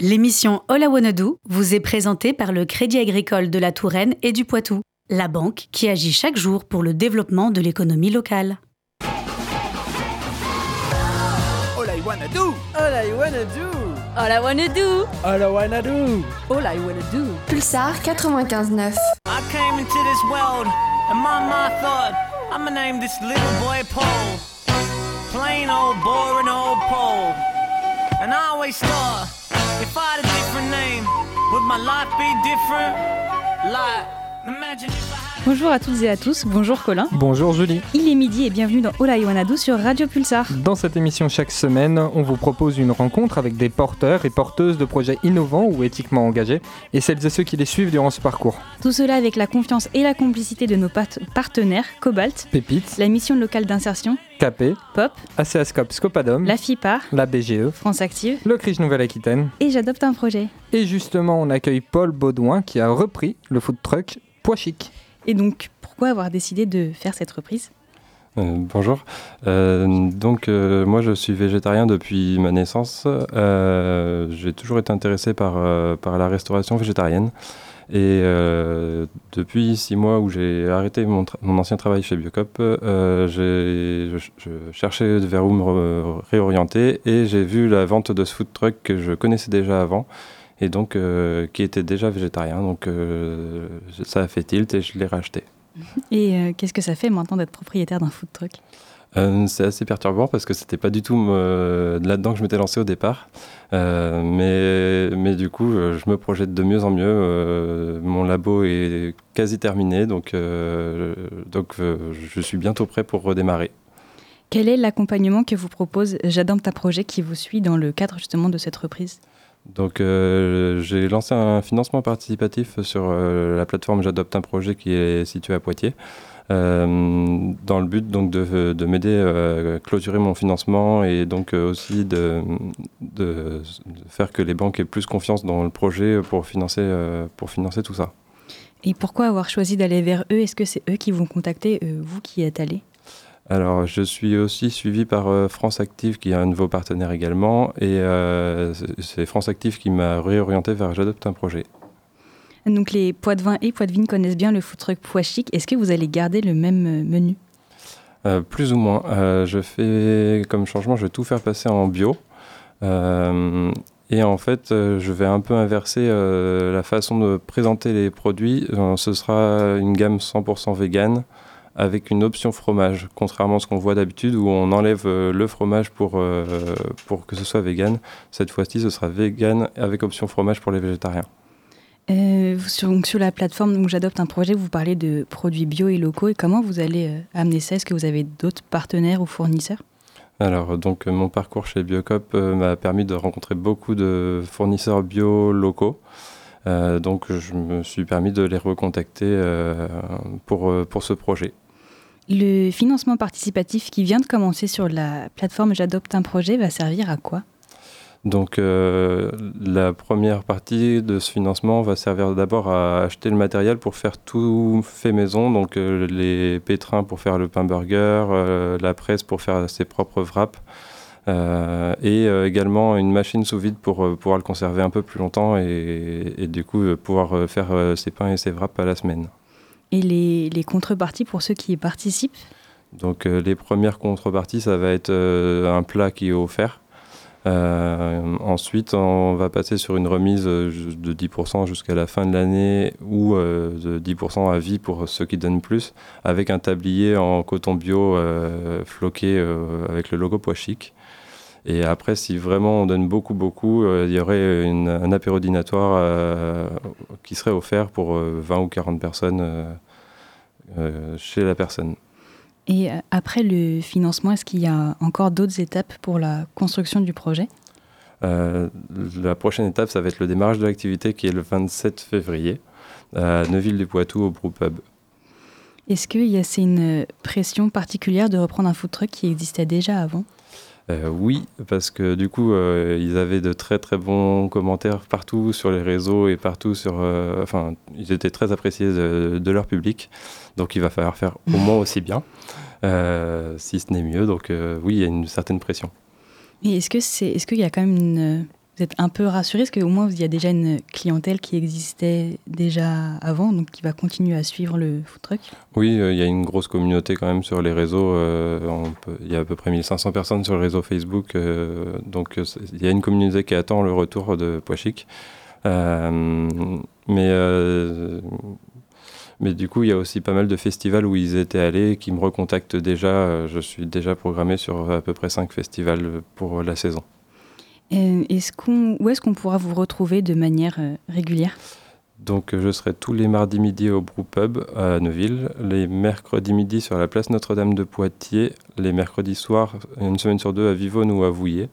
L'émission All I Wanna Do vous est présentée par le Crédit Agricole de la Touraine et du Poitou, la banque qui agit chaque jour pour le développement de l'économie locale. All I Wanna Do, All I Wanna Do, All I Wanna Do, All I Wanna Do, All I Wanna Do. Pulsar 95.9. I came into this world and my mom thought I'ma name this little boy Paul, plain old boring old Paul. And I always thought if I had a different name, would my life be different? Like, imagine if I had... Bonjour à toutes et à tous, bonjour Colin. Bonjour Julie. Il est midi et bienvenue dans All I Wanna Do sur Radio Pulsar. Dans cette émission chaque semaine, on vous propose une rencontre avec des porteurs et porteuses de projets innovants ou éthiquement engagés, et celles et ceux qui les suivent durant ce parcours. Tout cela avec la confiance et la complicité de nos partenaires, Cobalt, Pépite, la mission locale d'insertion, Capé, Pop, ACASCOP Scopadom, la FIPAR, la BGE, France Active, le CRIJ Nouvelle-Aquitaine et J'adopte un projet. Et justement, on accueille Paul Baudouin qui a repris le food truck Poichic. Et donc, pourquoi avoir décidé de faire cette reprise ? Bonjour. Moi, je suis végétarien depuis ma naissance. J'ai toujours été intéressé par la restauration végétarienne. Et depuis 6 mois où j'ai arrêté mon ancien travail chez Biocoop, je cherchais vers où me réorienter et j'ai vu la vente de ce food truck que je connaissais déjà avant et donc qui était déjà végétarien. Donc ça a fait tilt et je l'ai racheté. Et qu'est-ce que ça fait maintenant d'être propriétaire d'un food truck ? C'est assez perturbant parce que c'était pas du tout là-dedans que je m'étais lancé au départ, mais du coup je me projette de mieux en mieux. Mon labo est quasi terminé, donc je suis bientôt prêt pour redémarrer. Quel est l'accompagnement que vous propose J'adopte un projet qui vous suit dans le cadre justement de cette reprise ? Donc j'ai lancé un financement participatif sur la plateforme J'adopte un projet qui est située à Poitiers. Dans le but donc de m'aider à clôturer mon financement et donc aussi de faire que les banques aient plus confiance dans le projet pour financer tout ça. Et pourquoi avoir choisi d'aller vers eux ? Est-ce que c'est eux qui vont contacter, vous qui êtes allé ? Alors, je suis aussi suivi par France Active, qui est un de vos partenaires également, et c'est France Active qui m'a réorienté vers J'adopte un projet. Donc les Poitevins et Poitevines connaissent bien le food truck Poichic. Est-ce que vous allez garder le même menu ? Plus ou moins. Je vais tout faire passer en bio. Et en fait, je vais un peu inverser la façon de présenter les produits. Ce sera une gamme 100% végane avec une option fromage, contrairement à ce qu'on voit d'habitude où on enlève le fromage pour que ce soit végane. Cette fois-ci, ce sera végane avec option fromage pour les végétariens. Sur la plateforme donc, J'adopte un projet, vous parlez de produits bio et locaux. Et comment vous allez amener ça ? Est-ce que vous avez d'autres partenaires ou fournisseurs ? Alors, donc, mon parcours chez Biocoop m'a permis de rencontrer beaucoup de fournisseurs bio locaux. Donc, je me suis permis de les recontacter pour ce projet. Le financement participatif qui vient de commencer sur la plateforme J'adopte un projet va servir à quoi ? Donc la première partie de ce financement va servir d'abord à acheter le matériel pour faire tout fait maison, donc les pétrins pour faire le pain burger, la presse pour faire ses propres wraps, et également une machine sous vide pour pouvoir le conserver un peu plus longtemps et du coup pouvoir faire ses pains et ses wraps à la semaine. Et les contreparties pour ceux qui y participent ? Donc les premières contreparties, ça va être un plat qui est offert. Ensuite, on va passer sur une remise de 10% jusqu'à la fin de l'année ou de 10% à vie pour ceux qui donnent plus, avec un tablier en coton bio floqué avec le logo Poichic. Et après, si vraiment on donne beaucoup, il y aurait un apéro dînatoire qui serait offert pour 20 ou 40 personnes chez la personne. Et après le financement, est-ce qu'il y a encore d'autres étapes pour la construction du projet ? La prochaine étape, ça va être le démarrage de l'activité qui est le 27 février à Neuville-du-Poitou au Brewpub. Est-ce qu'il y a une pression particulière de reprendre un food truck qui existait déjà avant ? Oui, parce que du coup, ils avaient de très très bons commentaires partout sur les réseaux et partout sur... ils étaient très appréciés de leur public, donc il va falloir faire au moins aussi bien, si ce n'est mieux. Donc oui, il y a une certaine pression. Et est-ce qu'il y a quand même vous êtes un peu rassurés parce qu'au moins il y a déjà une clientèle qui existait déjà avant, donc qui va continuer à suivre le food truck. Oui, il y a une grosse communauté quand même sur les réseaux. Il y a à peu près 1500 personnes sur le réseau Facebook, donc il y a une communauté qui attend le retour de Poichic. Mais du coup, il y a aussi pas mal de festivals où ils étaient allés qui me recontactent déjà. Je suis déjà programmé sur à peu près 5 festivals pour la saison. Où est-ce qu'on pourra vous retrouver de manière régulière ? Donc, je serai tous les mardis midi au Brew Pub à Neuville, les mercredis midi sur la place Notre-Dame de Poitiers, les mercredis soirs, une semaine sur deux, à Vivonne ou à Vouillé.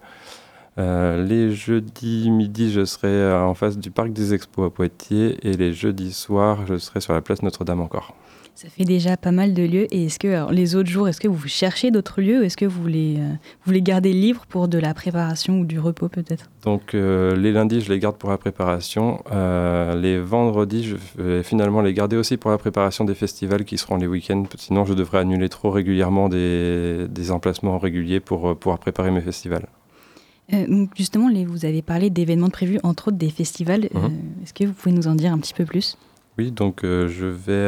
Les jeudis midi, je serai en face du parc des Expos à Poitiers et les jeudis soirs, je serai sur la place Notre-Dame encore. Ça fait déjà pas mal de lieux. Et les autres jours, est-ce que vous cherchez d'autres lieux ou est-ce que vous les gardez libres pour de la préparation ou du repos peut-être ? Donc les lundis, je les garde pour la préparation. Les vendredis, je vais finalement les garder aussi pour la préparation des festivals qui seront les week-ends. Sinon, je devrais annuler trop régulièrement des emplacements réguliers pour pouvoir préparer mes festivals. Donc justement, vous avez parlé d'événements prévus, entre autres des festivals. Est-ce que vous pouvez nous en dire un petit peu plus ? Oui, donc je vais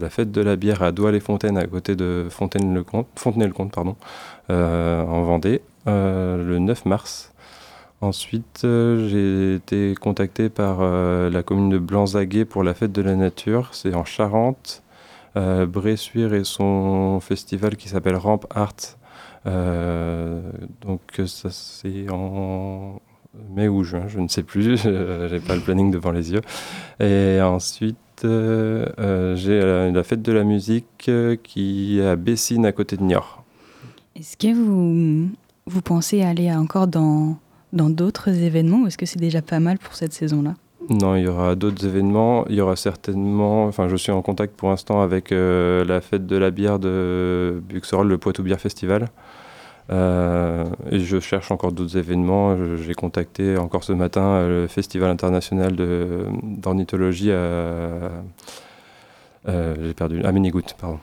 la fête de la bière à Douai-les-Fontaines, à côté de Fontenay-le-Comte, en Vendée, le 9 mars. Ensuite, j'ai été contacté par la commune de Blanzaguet pour la fête de la nature. C'est en Charente. Bressuire et son festival qui s'appelle Ramp Art. Donc ça c'est en mai ou juin, je ne sais plus, j'ai pas le planning devant les yeux. Et ensuite j'ai la fête de la musique qui est à Bessines à côté de Niort. Est-ce que vous pensez aller encore dans d'autres événements ou est-ce que c'est déjà pas mal pour cette saison-là ? Non, il y aura d'autres événements. Il y aura certainement... Enfin, je suis en contact pour l'instant avec la fête de la bière de Buxerolles, le Poitou Bière Festival. Et je cherche encore d'autres événements. J'ai contacté encore ce matin le Festival international d'ornithologie à Ménégout, pardon.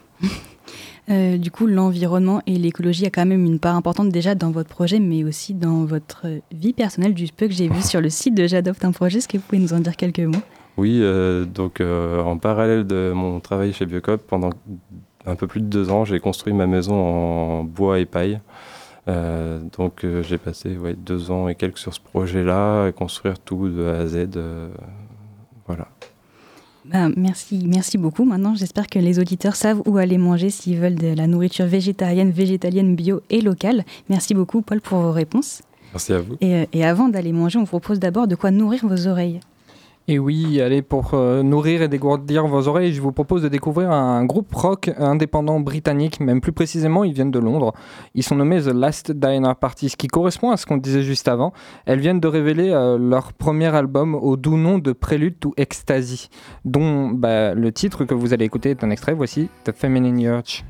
Du coup, l'environnement et l'écologie a quand même une part importante déjà dans votre projet, mais aussi dans votre vie personnelle, du peu que j'ai vu sur le site de J'adopte un projet. Est-ce que vous pouvez nous en dire quelques mots ? Oui, en parallèle de mon travail chez Biocoop, pendant un peu plus de 2 ans, j'ai construit ma maison en bois et paille. J'ai passé 2 ans et quelques sur ce projet-là, à construire tout de A à Z. Voilà. Merci beaucoup. Maintenant, j'espère que les auditeurs savent où aller manger s'ils veulent de la nourriture végétarienne, végétalienne, bio et locale. Merci beaucoup, Paul, pour vos réponses. Merci à vous. Et avant d'aller manger, on vous propose d'abord de quoi nourrir vos oreilles. Et oui, allez, pour nourrir et dégourdir vos oreilles, je vous propose de découvrir un groupe rock indépendant britannique, même plus précisément, ils viennent de Londres. Ils sont nommés The Last Dinner Party, ce qui correspond à ce qu'on disait juste avant. Elles viennent de révéler leur premier album au doux nom de Prelude to Ecstasy, dont le titre que vous allez écouter est un extrait, voici The Feminine Urge.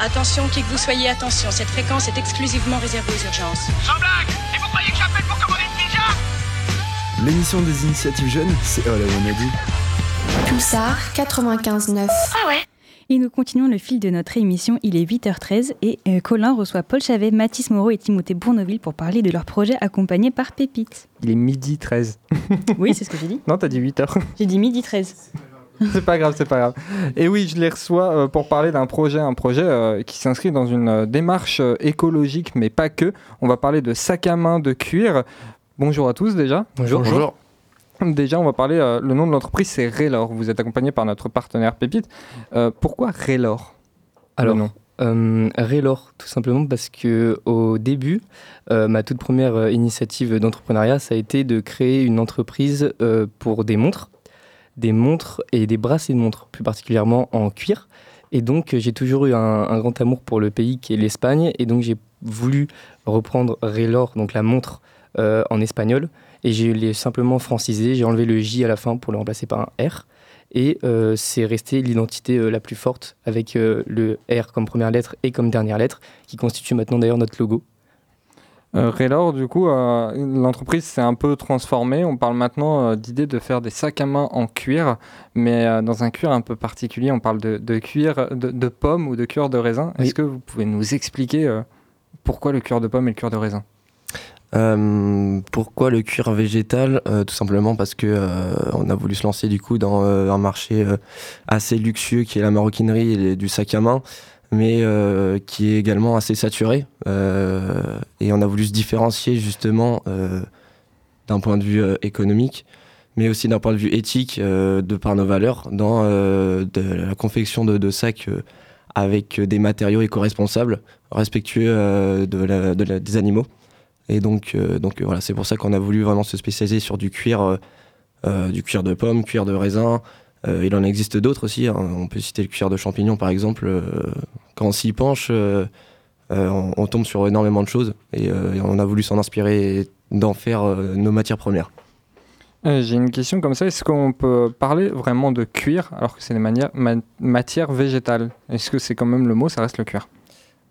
Attention, qui que vous soyez, attention, cette fréquence est exclusivement réservée aux urgences. Sans blague! Et vous croyez que j'appelle pour commander une pizza? L'émission des initiatives jeunes, c'est All I Wanna Do. Pulsar 95.9. Ah ouais! Et nous continuons le fil de notre émission, il est 8h13 et Colin reçoit Paul Chavet, Mathis Moreau et Timothée Bourneville pour parler de leur projet accompagné par Pépite. Il est 12h13. Oui, c'est ce que j'ai dit. Non, t'as dit 8h. J'ai dit 12h13. C'est pas grave. Et oui, je les reçois pour parler d'un projet, qui s'inscrit dans une démarche écologique, mais pas que. On va parler de sac à main de cuir. Bonjour à tous déjà. Bonjour. Déjà, on va parler, le nom de l'entreprise, c'est Relor. Vous êtes accompagné par notre partenaire Pépite. Pourquoi Relor? Alors, Relor, tout simplement parce qu'au début, ma toute première initiative d'entrepreneuriat, ça a été de créer une entreprise pour des montres et des bracelets de montres, plus particulièrement en cuir. Et donc, j'ai toujours eu un grand amour pour le pays qui est l'Espagne. Et donc, j'ai voulu reprendre Relor, donc la montre en espagnol. Et je l'ai simplement francisé. J'ai enlevé le J à la fin pour le remplacer par un R. Et c'est resté l'identité la plus forte avec le R comme première lettre et comme dernière lettre, qui constitue maintenant d'ailleurs notre logo. Relor, du coup, l'entreprise s'est un peu transformée. On parle maintenant d'idée de faire des sacs à main en cuir, mais dans un cuir un peu particulier. On parle de cuir de pomme ou de cuir de raisin. Oui. Est-ce que vous pouvez nous expliquer pourquoi le cuir de pomme et le cuir de raisin ? Pourquoi le cuir végétal ? Tout simplement parce que on a voulu se lancer du coup dans un marché assez luxueux qui est la maroquinerie et du sac à main, mais qui est également assez saturé. Et on a voulu se différencier justement d'un point de vue économique, mais aussi d'un point de vue éthique, de par nos valeurs, dans de la confection de sacs avec des matériaux éco-responsables, respectueux des animaux. Et donc voilà, c'est pour ça qu'on a voulu vraiment se spécialiser sur du cuir de pomme, cuir de raisin. Il en existe d'autres aussi, hein. On peut citer le cuir de champignon par exemple. Quand on s'y penche, on tombe sur énormément de choses et on a voulu s'en inspirer et d'en faire nos matières premières. J'ai une question comme ça, est-ce qu'on peut parler vraiment de cuir alors que c'est des matières végétales? Est-ce que c'est quand même le mot, ça reste le cuir?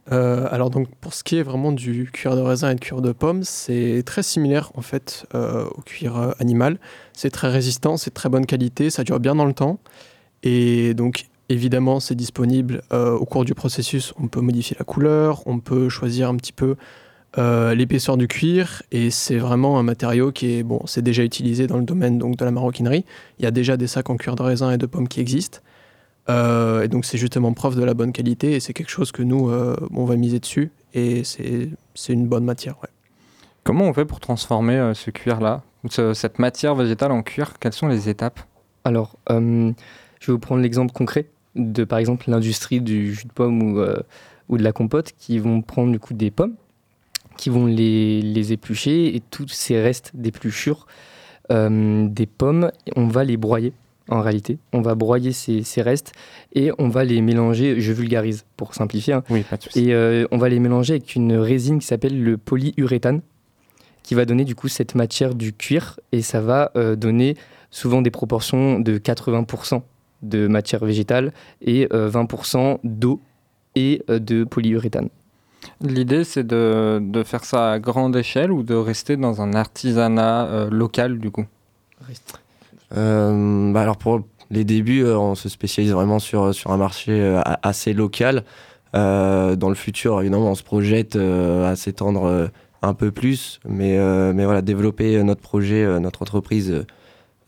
Alors donc pour ce qui est vraiment du cuir de raisin et du cuir de pomme, c'est très similaire en fait au cuir animal. C'est très résistant, c'est de très bonne qualité, ça dure bien dans le temps. Et donc évidemment c'est disponible au cours du processus. On peut modifier la couleur, on peut choisir un petit peu l'épaisseur du cuir. Et c'est vraiment un matériau qui est c'est déjà utilisé dans le domaine donc de la maroquinerie. Il y a déjà des sacs en cuir de raisin et de pomme qui existent. Et donc c'est justement preuve de la bonne qualité et c'est quelque chose que nous on va miser dessus et c'est une bonne matière. Ouais. Comment on fait pour transformer ce cuir là, cette matière végétale en cuir? Quelles sont les étapes? Alors je vais vous prendre l'exemple concret de par exemple l'industrie du jus de pomme ou de la compote qui vont prendre du coup des pommes, qui vont les éplucher et tous ces restes d'épluchures des pommes, on va les broyer. En réalité, on va broyer ces restes et on va les mélanger, je vulgarise pour simplifier, hein. Oui, pas de souci. Et on va les mélanger avec une résine qui s'appelle le polyuréthane. qui va donner du coup cette matière du cuir, et ça va donner souvent des proportions de 80% de matière végétale et 20% d'eau et de polyuréthane. L'idée, c'est de faire ça à grande échelle ou de rester dans un artisanat local, du coup ? Alors pour les débuts, on se spécialise vraiment sur un marché assez local. Dans le futur, évidemment, on se projette à s'étendre un peu plus, mais voilà, développer notre projet, notre entreprise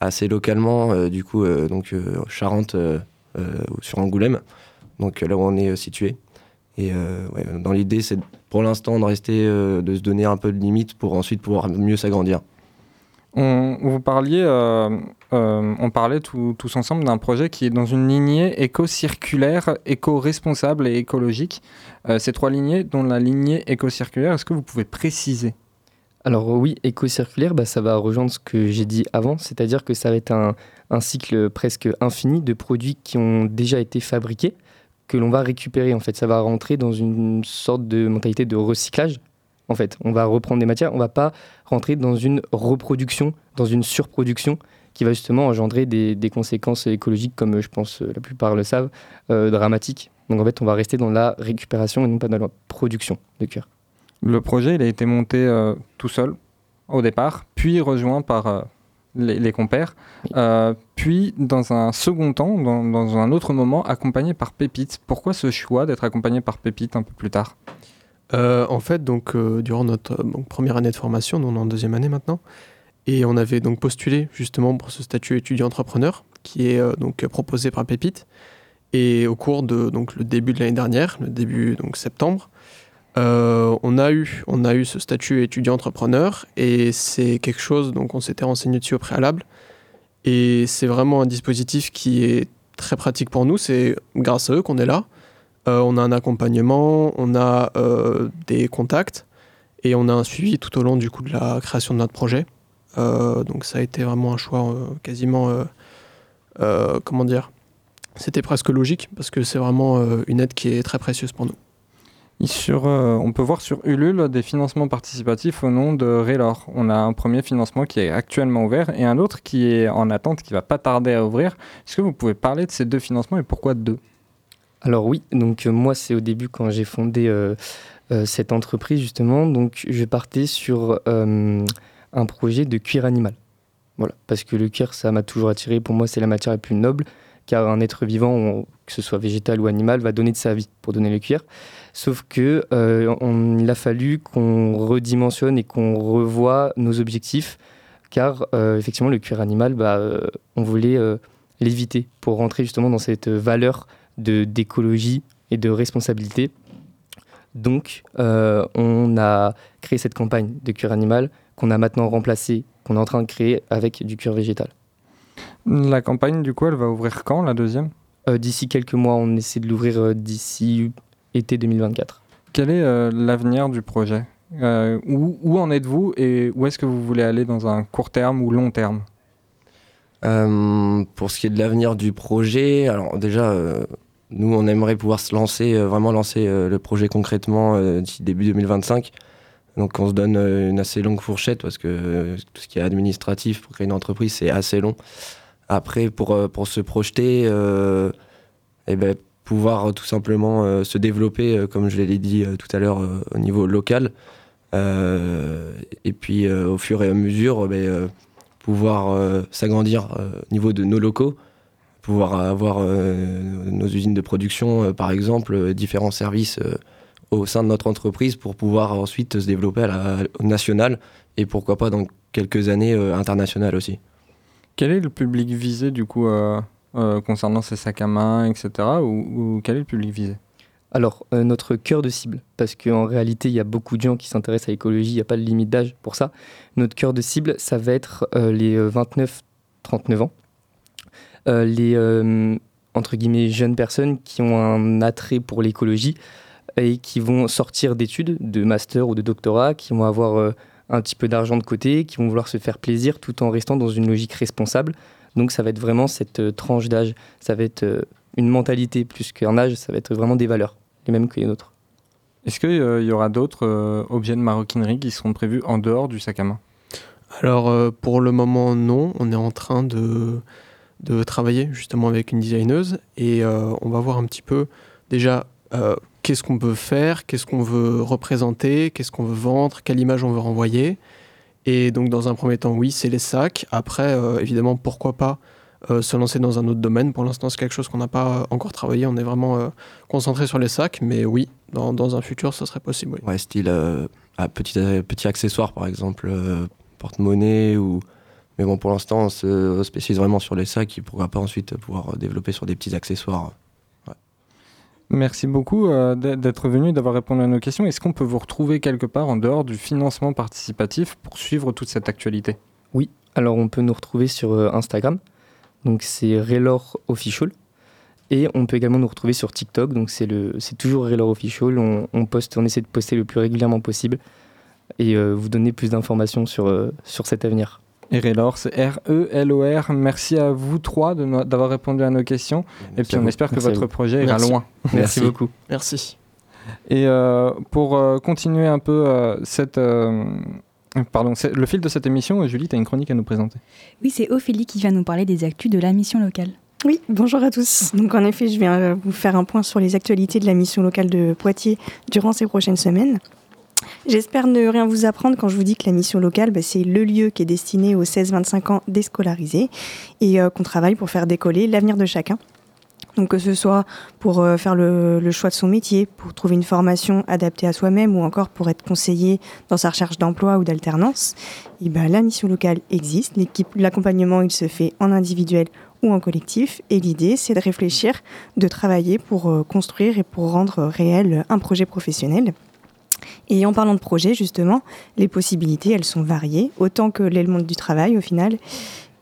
assez localement, du coup, donc Charente sur Angoulême, donc là où on est situé. Et ouais, dans l'idée, c'est pour l'instant de rester, de se donner un peu de limites pour ensuite pouvoir mieux s'agrandir. On parlait tous ensemble d'un projet qui est dans une lignée éco-circulaire, éco-responsable et écologique. Ces trois lignées, dont la lignée éco-circulaire, est-ce que vous pouvez préciser ? Alors oui, éco-circulaire, ça va rejoindre ce que j'ai dit avant, c'est-à-dire que ça va être un cycle presque infini de produits qui ont déjà été fabriqués, que l'on va récupérer en fait. Ça va rentrer dans une sorte de mentalité de recyclage. En fait, on va reprendre des matières, on ne va pas rentrer dans une reproduction, dans une surproduction qui va justement engendrer des conséquences écologiques, comme je pense la plupart le savent, dramatiques. Donc en fait, on va rester dans la récupération et non pas dans la production de cuir. Le projet, il a été monté tout seul au départ, puis rejoint par les compères, oui. Puis dans un second temps, dans un autre moment, accompagné par Pépite. Pourquoi ce choix d'être accompagné par Pépite un peu plus tard ? En fait, donc, durant notre première année de formation, on est en deuxième année maintenant, et on avait donc postulé justement pour ce statut étudiant-entrepreneur qui est donc proposé par Pépite. Et au cours de le début de l'année dernière, le début donc septembre, on a eu ce statut étudiant-entrepreneur, et c'est quelque chose donc on s'était renseigné dessus au préalable, et c'est vraiment un dispositif qui est très pratique pour nous. C'est grâce à eux qu'on est là. On a un accompagnement, on a des contacts, et on a un suivi tout au long du coup de la création de notre projet. Donc ça a été vraiment un choix quasiment, c'était presque logique, parce que c'est vraiment une aide qui est très précieuse pour nous. On peut voir sur Ulule des financements participatifs au nom de Relor. On a un premier financement qui est actuellement ouvert et un autre qui est en attente, qui ne va pas tarder à ouvrir. Est-ce que vous pouvez parler de ces deux financements et pourquoi deux ? Alors oui, donc moi c'est au début quand j'ai fondé cette entreprise justement, donc je partais sur un projet de cuir animal. Voilà, parce que le cuir ça m'a toujours attiré, pour moi c'est la matière la plus noble, car un être vivant, que ce soit végétal ou animal, va donner de sa vie pour donner le cuir. Sauf que il a fallu qu'on redimensionne et qu'on revoie nos objectifs, car effectivement le cuir animal, on voulait l'éviter pour rentrer justement dans cette valeur d'écologie et de responsabilité. Donc, on a créé cette campagne de cuir animal qu'on a maintenant remplacée, qu'on est en train de créer avec du cuir végétal. La campagne, du coup, elle va ouvrir quand, la deuxième ? D'ici quelques mois, on essaie de l'ouvrir d'ici été 2024. Quel est l'avenir du projet ? Où en êtes-vous et où est-ce que vous voulez aller dans un court terme ou long terme ? Pour ce qui est de l'avenir du projet, alors déjà... Nous, on aimerait pouvoir se lancer, le projet concrètement d'ici début 2025. Donc, on se donne une assez longue fourchette parce que tout ce qui est administratif pour créer une entreprise, c'est assez long. Après, pour se projeter, pouvoir tout simplement se développer, comme je l'ai dit tout à l'heure, au niveau local. Et puis, au fur et à mesure, pouvoir s'agrandir au niveau de nos locaux. Pouvoir avoir nos usines de production, par exemple, différents services au sein de notre entreprise pour pouvoir ensuite se développer au national et pourquoi pas dans quelques années international aussi. Quel est le public visé du coup concernant ces sacs à main, etc. ou quel est le public visé ? Alors, notre cœur de cible, parce qu'en réalité, il y a beaucoup de gens qui s'intéressent à l'écologie, il n'y a pas de limite d'âge pour ça. Notre cœur de cible, ça va être les 29-39 ans. Les entre guillemets jeunes personnes qui ont un attrait pour l'écologie et qui vont sortir d'études, de master ou de doctorat, qui vont avoir un petit peu d'argent de côté, qui vont vouloir se faire plaisir tout en restant dans une logique responsable. Donc ça va être vraiment cette tranche d'âge, ça va être une mentalité plus qu'un âge, ça va être vraiment des valeurs, les mêmes que les nôtres. Est-ce qu'il y aura d'autres objets de maroquinerie qui seront prévus en dehors du sac à main ? Alors pour le moment non, on est en train de travailler justement avec une designeuse et on va voir un petit peu déjà qu'est-ce qu'on peut faire, qu'est-ce qu'on veut représenter, qu'est-ce qu'on veut vendre, quelle image on veut renvoyer. Et donc dans un premier temps oui c'est les sacs, après évidemment pourquoi pas se lancer dans un autre domaine. Pour l'instant c'est quelque chose qu'on n'a pas encore travaillé, on est vraiment concentré sur les sacs, mais oui dans un futur ça serait possible. Oui. Ouais, style petit accessoire par exemple porte-monnaie ou... Mais bon, pour l'instant, on se spécialise vraiment sur les sacs et pourquoi pas ensuite pouvoir développer sur des petits accessoires. Ouais. Merci beaucoup d'être venu et d'avoir répondu à nos questions. Est-ce qu'on peut vous retrouver quelque part en dehors du financement participatif pour suivre toute cette actualité ? Oui, alors on peut nous retrouver sur Instagram, donc c'est Relor Official. Et on peut également nous retrouver sur TikTok, donc c'est toujours Relor Official. On essaie de poster le plus régulièrement possible et vous donner plus d'informations sur cet avenir. Et Relor, c'est R-E-L-O-R. Merci à vous trois d'avoir répondu à nos questions. Merci et puis on espère que votre projet ira loin. Merci beaucoup. Merci. Et pour continuer un peu le fil de cette émission, Julie, tu as une chronique à nous présenter. Oui, c'est Ophélie qui vient nous parler des actus de la mission locale. Oui, bonjour à tous. Donc en effet, je viens vous faire un point sur les actualités de la mission locale de Poitiers durant ces prochaines semaines. J'espère ne rien vous apprendre quand je vous dis que la mission locale, c'est le lieu qui est destiné aux 16-25 ans déscolarisés et qu'on travaille pour faire décoller l'avenir de chacun. Donc que ce soit pour faire le choix de son métier, pour trouver une formation adaptée à soi-même ou encore pour être conseillé dans sa recherche d'emploi ou d'alternance, et la mission locale existe. L'accompagnement, il se fait en individuel ou en collectif et l'idée, c'est de réfléchir, de travailler pour construire et pour rendre réel un projet professionnel. Et en parlant de projet, justement, les possibilités, elles sont variées, autant que l'est le monde du travail, au final.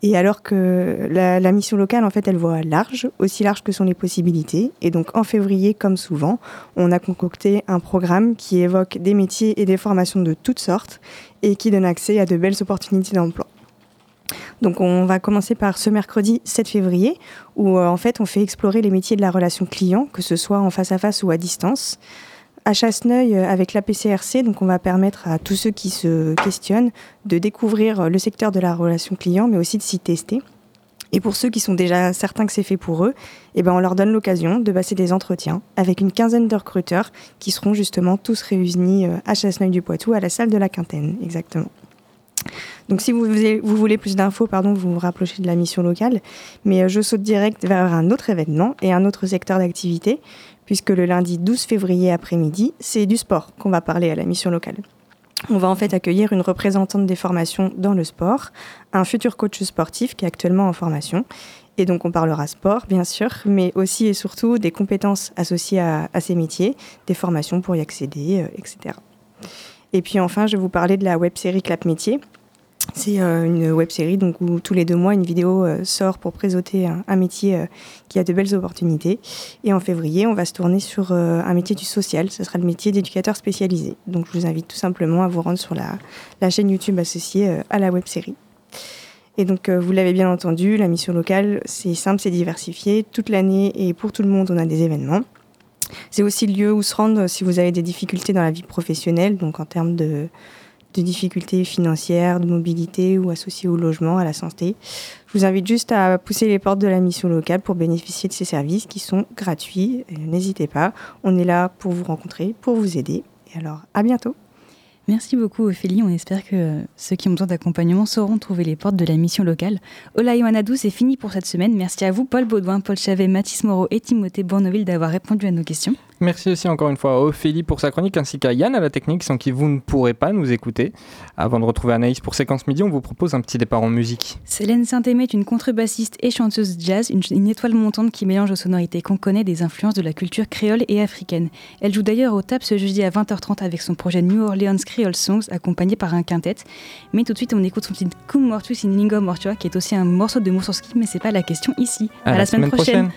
Et alors que la mission locale, en fait, elle voit large, aussi large que sont les possibilités. Et donc, en février, comme souvent, on a concocté un programme qui évoque des métiers et des formations de toutes sortes et qui donne accès à de belles opportunités d'emploi. Donc on va commencer par ce mercredi 7 février où, en fait, on fait explorer les métiers de la relation client, que ce soit en face à face ou à distance. À Chasse-Neuil, avec la PCRC, donc on va permettre à tous ceux qui se questionnent de découvrir le secteur de la relation client, mais aussi de s'y tester. Et pour ceux qui sont déjà certains que c'est fait pour eux, on leur donne l'occasion de passer des entretiens avec une quinzaine de recruteurs qui seront justement tous réunis à Chasse-Neuil-du-Poitou, à la salle de la Quintaine, exactement. Donc si vous voulez plus d'infos, vous vous rapprochez de la mission locale, mais je saute direct vers un autre événement et un autre secteur d'activité, puisque le lundi 12 février après-midi, c'est du sport qu'on va parler à la mission locale. On va en fait accueillir une représentante des formations dans le sport, un futur coach sportif qui est actuellement en formation. Et donc on parlera sport, bien sûr, mais aussi et surtout des compétences associées à ces métiers, des formations pour y accéder, etc. Et puis enfin, je vais vous parler de la web-série Clap Métiers. C'est une web-série où tous les 2 mois, une vidéo sort pour présenter un métier qui a de belles opportunités. Et en février, on va se tourner sur un métier du social. Ce sera le métier d'éducateur spécialisé. Donc je vous invite tout simplement à vous rendre sur la chaîne YouTube associée à la web-série. Et donc vous l'avez bien entendu, la mission locale, c'est simple, c'est diversifié. Toute l'année et pour tout le monde, on a des événements. C'est aussi le lieu où se rendre si vous avez des difficultés dans la vie professionnelle, donc en termes de difficultés financières, de mobilité ou associées au logement, à la santé. Je vous invite juste à pousser les portes de la mission locale pour bénéficier de ces services qui sont gratuits. Et n'hésitez pas, on est là pour vous rencontrer, pour vous aider. Et alors, à bientôt. Merci beaucoup Ophélie, on espère que ceux qui ont besoin d'accompagnement sauront trouver les portes de la mission locale. All I Wanna Do, c'est fini pour cette semaine. Merci à vous Paul Baudouin, Paul Chavet, Mathis Moreau et Timothée Bourneville d'avoir répondu à nos questions. Merci aussi encore une fois à Ophélie pour sa chronique ainsi qu'à Yann à la technique sans qui vous ne pourrez pas nous écouter. Avant de retrouver Anaïs pour Séquence Midi, on vous propose un petit départ en musique. Célène Saint-Aimé est une contrebassiste et chanteuse jazz, une étoile montante qui mélange aux sonorités qu'on connaît des influences de la culture créole et africaine. Elle joue d'ailleurs au TAP ce jeudi à 20h30 avec son projet New Orleans Creole Songs accompagné par un quintet. Mais tout de suite on écoute son titre Cum mortuis in lingua mortua qui est aussi un morceau de Moussorgski, mais c'est pas la question ici. À la semaine prochaine.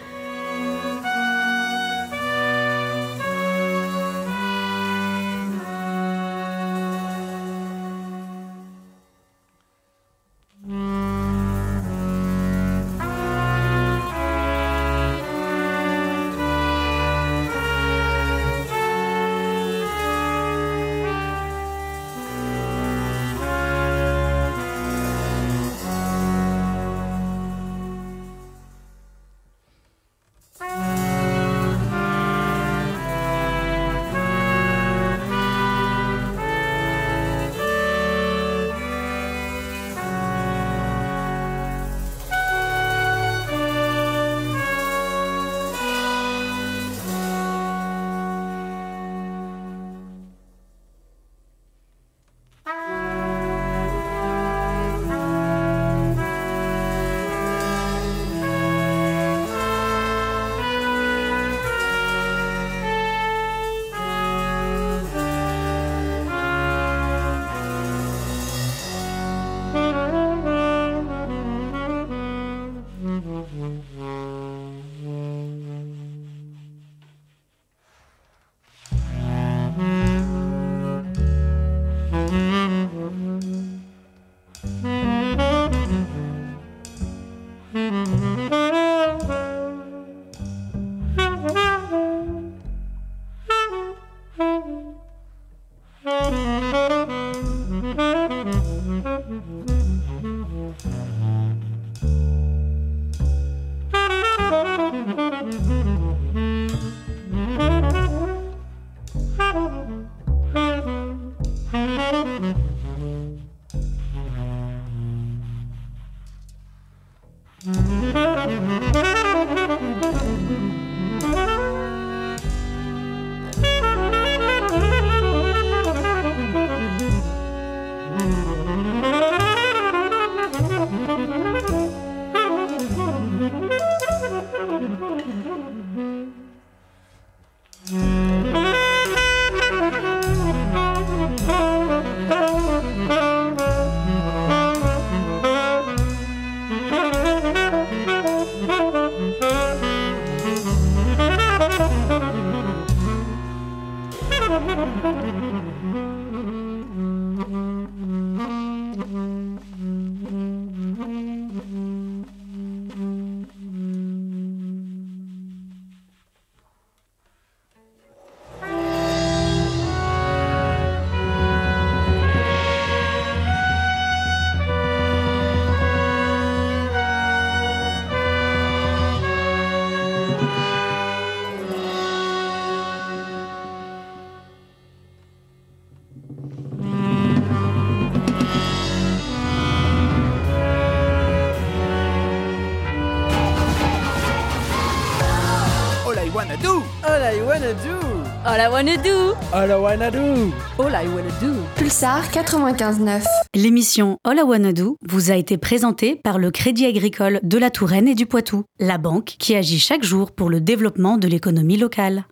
All I Wanna Do. All I Wanna Do. All I Wanna Do. Pulsar 95.9. L'émission All I Wanna Do vous a été présentée par le Crédit Agricole de la Touraine et du Poitou, la banque qui agit chaque jour pour le développement de l'économie locale.